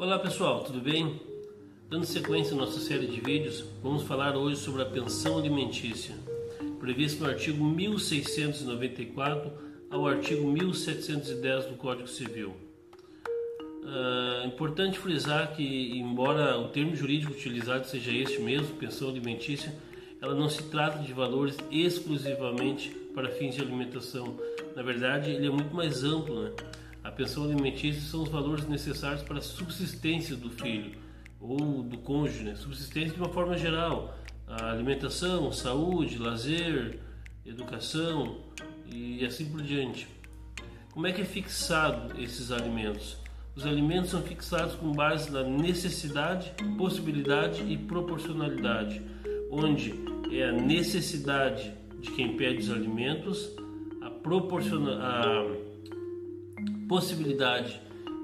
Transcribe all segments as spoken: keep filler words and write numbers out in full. Olá pessoal, tudo bem? Dando sequência à nossa série de vídeos, vamos falar hoje sobre a pensão alimentícia, prevista no artigo mil seiscentos e noventa e quatro ao artigo mil setecentos e dez do Código Civil. É importante frisar que, embora o termo jurídico utilizado seja este mesmo, pensão alimentícia, ela não se trata de valores exclusivamente para fins de alimentação. Na verdade, ele é muito mais amplo, né? A pensão alimentícia são os valores necessários para a subsistência do filho ou do cônjuge, né? Subsistência de uma forma geral, a alimentação, saúde, lazer, educação e assim por diante. Como é que é fixado esses alimentos? Os alimentos são fixados com base na necessidade, possibilidade e proporcionalidade, onde é a necessidade de quem pede os alimentos, a proporcionalidade, possibilidade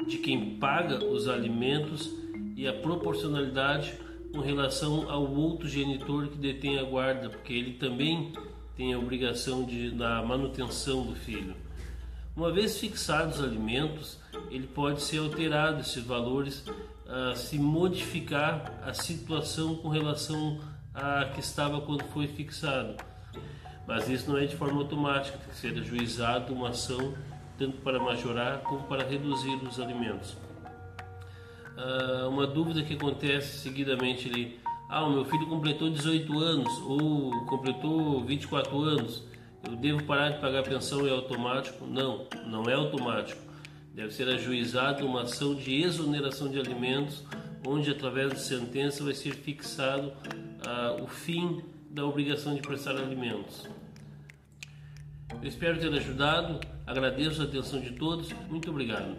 de quem paga os alimentos e a proporcionalidade com relação ao outro genitor que detém a guarda, porque ele também tem a obrigação de, da manutenção do filho. Uma vez fixados os alimentos, ele pode ser alterado, esses valores, a se modificar a situação com relação à que estava quando foi fixado. Mas isso não é de forma automática, tem que ser ajuizado uma ação tanto para majorar como para reduzir os alimentos. Ah, uma dúvida que acontece seguidamente ali: ah, o meu filho completou dezoito anos ou completou vinte e quatro anos, eu devo parar de pagar pensão, é automático? Não, não é automático. Deve ser ajuizada uma ação de exoneração de alimentos, onde através de sentença vai ser fixado ah, o fim da obrigação de prestar alimentos. Eu espero ter ajudado, agradeço a atenção de todos, muito obrigado.